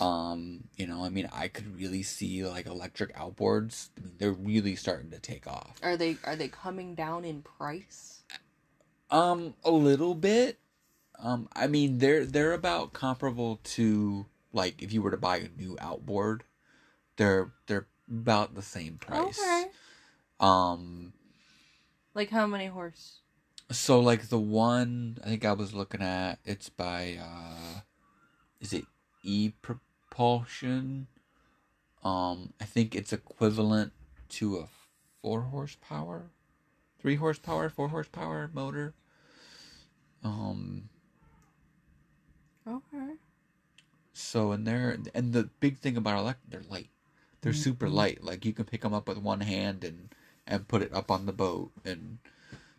You know, I mean, I could really see like electric outboards. I mean, they're really starting to take off. Are they coming down in price? A little bit. I mean, they're about comparable to, like, if you were to buy a new outboard, they're about the same price. Okay. Like how many horse? So like the one I think I was looking at, it's by is it E Propulsion? I think it's equivalent to a 4 horsepower motor. Okay. So and the big thing about they're light. They're super light. Like you can pick them up with one hand and put it up on the boat, and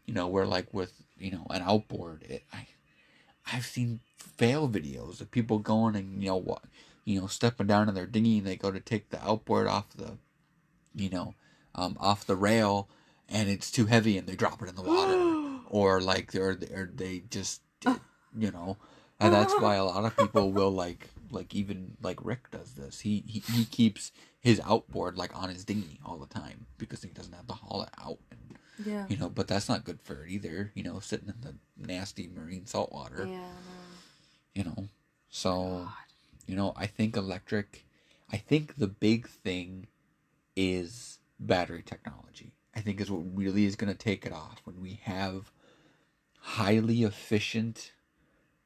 you know, where like with, you know, an outboard, I've seen fail videos of people going and, you know, what, you know, stepping down in their dinghy, and they go to take the outboard off the, you know, off the rail, and it's too heavy and they drop it in the water, or like they just, you know, and that's why a lot of people will like even like Rick does this. He keeps his outboard like on his dinghy all the time because he doesn't have to haul it out. And, yeah. You know, but that's not good for it either. You know, sitting in the nasty marine salt water. Yeah. You know, so God. You know, I think electric. I think the big thing is battery technology. I think is what really is going to take it off when we have highly efficient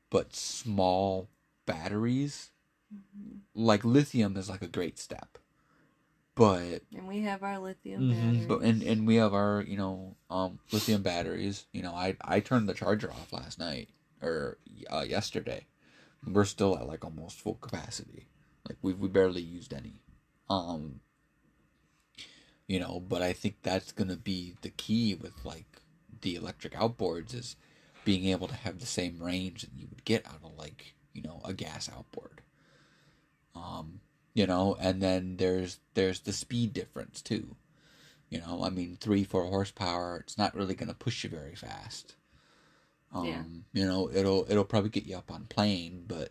but small batteries. Mm-hmm. Like lithium is like a great step, but and we have our lithium batteries. But and we have our, you know, lithium batteries. You know, I turned the charger off last night or yesterday. We're still at like almost full capacity. Like we barely used any. You know, but I think that's gonna be the key with like the electric outboards, is being able to have the same range that you would get out of like, you know, a gas outboard. You know, and then there's the speed difference too. You know, I mean, 3-4 horsepower, it's not really going to push you very fast. You know, it'll probably get you up on plane, but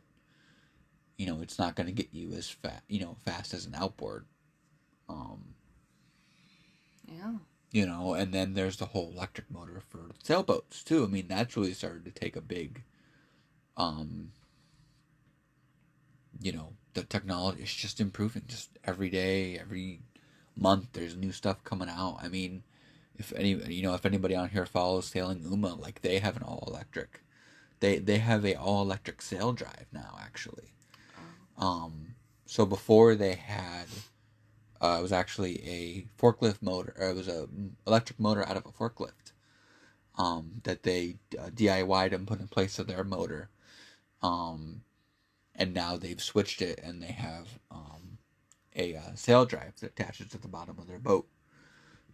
you know, it's not going to get you as fast as an outboard. You know, and then there's the whole electric motor for sailboats too. I mean, that's really started to take a big you know, the technology is just improving just every day, every month there's new stuff coming out. I mean, if anybody on here follows Sailing Uma, like they have an all electric, they have a all electric sail drive now actually. So before they had, it was actually a forklift motor, or it was a electric motor out of a forklift, that they DIY'd and put in place of their motor. And now they've switched it, and they have a sail drive that attaches to the bottom of their boat.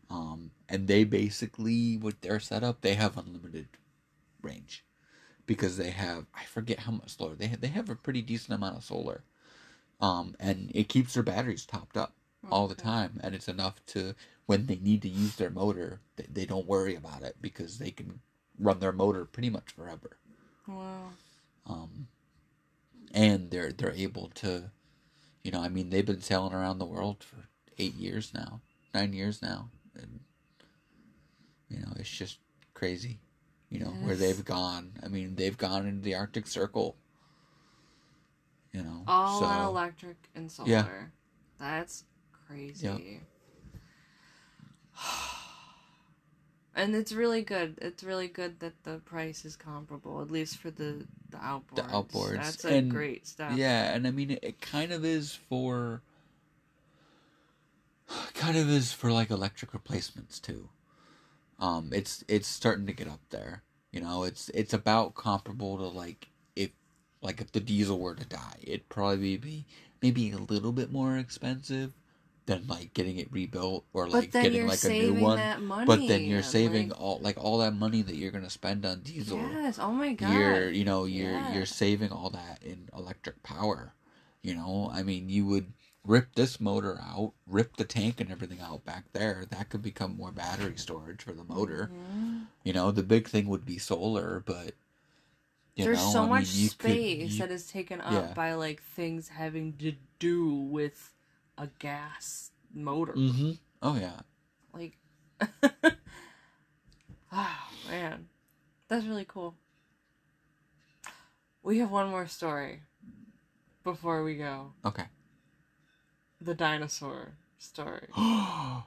And they basically, with their setup, they have unlimited range, because they have, I forget how much solar they have a pretty decent amount of solar, and it keeps their batteries topped up all the time, and it's enough to, when they need to use their motor, they don't worry about it because they can run their motor pretty much forever. Wow. And they're able to, you know, I mean, they've been sailing around the world for 9 years now. And, you know, it's just crazy, you know, yes. Where they've gone. I mean, they've gone into the Arctic Circle, you know. All on electric and solar. Yeah. That's crazy. Yep. And it's really good. It's really good that the price is comparable, at least for the outboards. The outboards. That's a great stuff. Yeah, and I mean, it kind of is for like electric replacements too. It's starting to get up there. You know, it's about comparable to if the diesel were to die, it'd probably be maybe a little bit more expensive than like getting it rebuilt or like getting like a new one. But then you're saving all that money that you're gonna spend on diesel. Yes, oh my God. You're saving all that in electric power. You know, I mean, you would rip this motor out, rip the tank and everything out back there. That could become more battery storage for the motor. Mm-hmm. You know, the big thing would be solar, but There's so much space that is taken up by like things having to do with a gas motor. Mm-hmm. Oh yeah. Like, oh man, that's really cool. We have one more story before we go. Okay. The dinosaur story.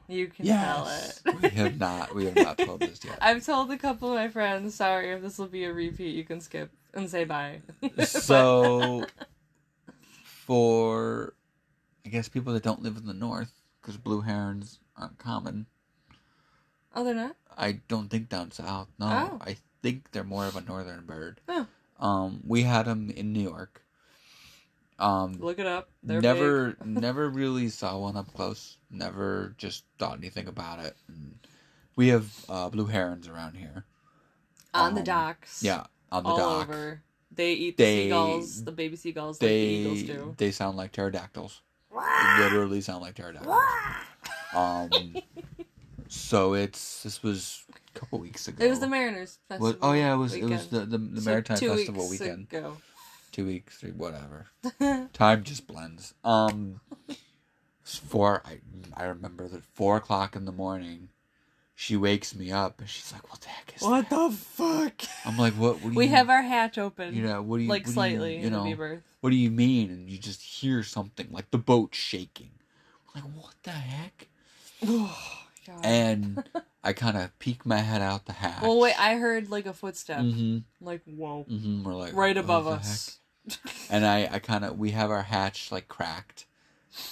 You can tell it. We have not. We have not told this yet. I've told a couple of my friends. Sorry if this will be a repeat. You can skip and say bye. So, for I guess people that don't live in the north, because blue herons aren't common. Oh, they're not? I don't think down south. No, oh. I think they're more of a northern bird. Oh. We had them in New York. Look it up. They're never, never really saw one up close. Never just thought anything about it. And we have blue herons around here. On the docks. Yeah, on the dock. All over. They eat the seagulls, the baby seagulls, like the eagles do. They sound like pterodactyls. They literally sound like pterodactyls. So this was a couple weeks ago. It was the Mariners Festival. Well, oh yeah, it was the Maritime Festival weekend. 2 weeks, three, whatever. Time just blends. I remember that 4 o'clock in the morning, she wakes me up and she's like, "What the heck is that? What the fuck?" I'm like, "What? What do we have our hatch open? You know, what do you like? What slightly, you know, in the birth. What do you mean?" And you just hear something like the boat shaking. I'm like, what the heck? God. And I kind of peek my head out the hatch. Well, wait, I heard like a footstep. Mm-hmm. Like, whoa. Mm-hmm. We're like, right above us. And I kind of, we have our hatch like cracked.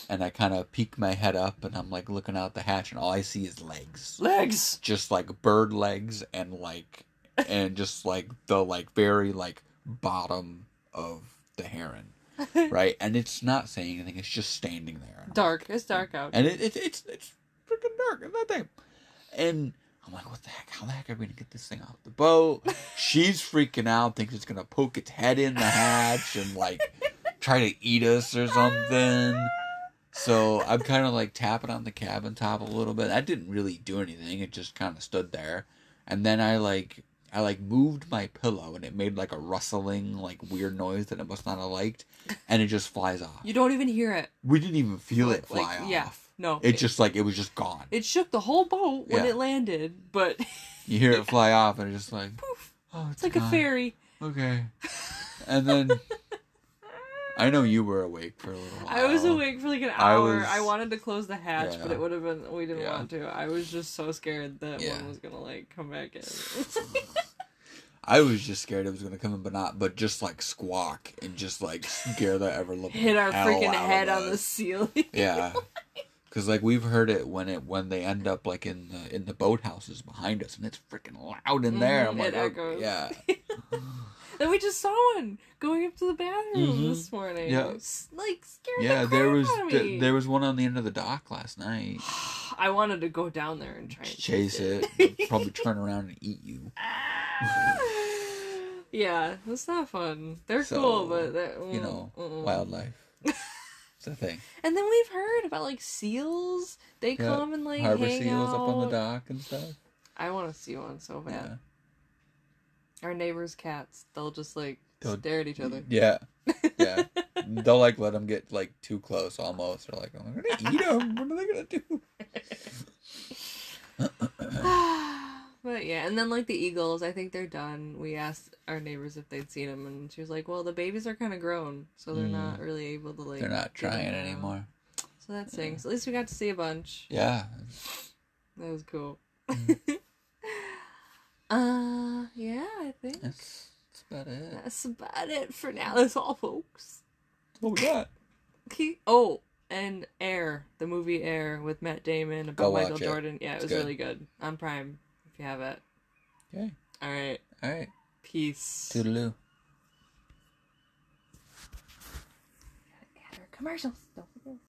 And I kind of peek my head up and I'm like looking out the hatch and all I see is legs. Legs! Just like bird legs and just like the like very like bottom of the heron. Right? And it's not saying anything. It's just standing there. Dark. It's dark out. And it's freaking dark. It's that thing. And I'm like, what the heck? How the heck are we going to get this thing off the boat? She's freaking out, thinks it's going to poke its head in the hatch and, like, try to eat us or something. So I'm kind of, like, tapping on the cabin top a little bit. I didn't really do anything. It just kind of stood there. And then I moved my pillow, and it made, like, a rustling, like, weird noise that it must not have liked. And it just flies off. You don't even hear it. We didn't even feel it fly off. Yeah. No. It just, like, it was just gone. It shook the whole boat when it landed, but... You hear it fly off, and it's just like... Poof. Oh, it's like gone. A fairy. Okay. And then... I know you were awake for a little while. I was awake for, like, an hour. I wanted to close the hatch, but it would have been... We didn't want to. I was just so scared that one was going to, like, come back in. I was just scared it was going to come in, but just, like, squawk and just, like, scare the ever-loving hit our freaking head on the ceiling. Yeah. Because, like, we've heard it when they end up, like, in the boathouses behind us, and it's freaking loud in there. I'm like, echoes. Yeah. Then we just saw one going up to the bathroom this morning. Yeah. Like, scared the crap out of me. There was one on the end of the dock last night. I wanted to go down there and try and chase it. Probably turn around and eat you. Yeah, that's not fun. They're cool, but... you know, wildlife. The thing. And then we've heard about like seals. They come and like harbor hang seals out. Up on the dock and stuff. I want to see one so bad. Yeah. Our neighbors' cats, they'll just like stare at each other. Yeah, yeah. They'll like let them get like too close almost. They're like, I'm gonna eat them. What are they gonna do? But yeah, and then like the eagles, I think they're done. We asked our neighbors if they'd seen them, and she was like, "Well, the babies are kind of grown, so they're not really able to like." They're not trying anymore. So that's things. So at least we got to see a bunch. Yeah, that was cool. Yeah, I think that's about it. That's about it for now. That's all, folks. What we got? Oh. And Air, the movie Air with Matt Damon about Michael Jordan. Yeah, it was really good on Prime. If you have it. Okay. All right. Peace. Toodaloo. Gotta add our commercials. Don't forget.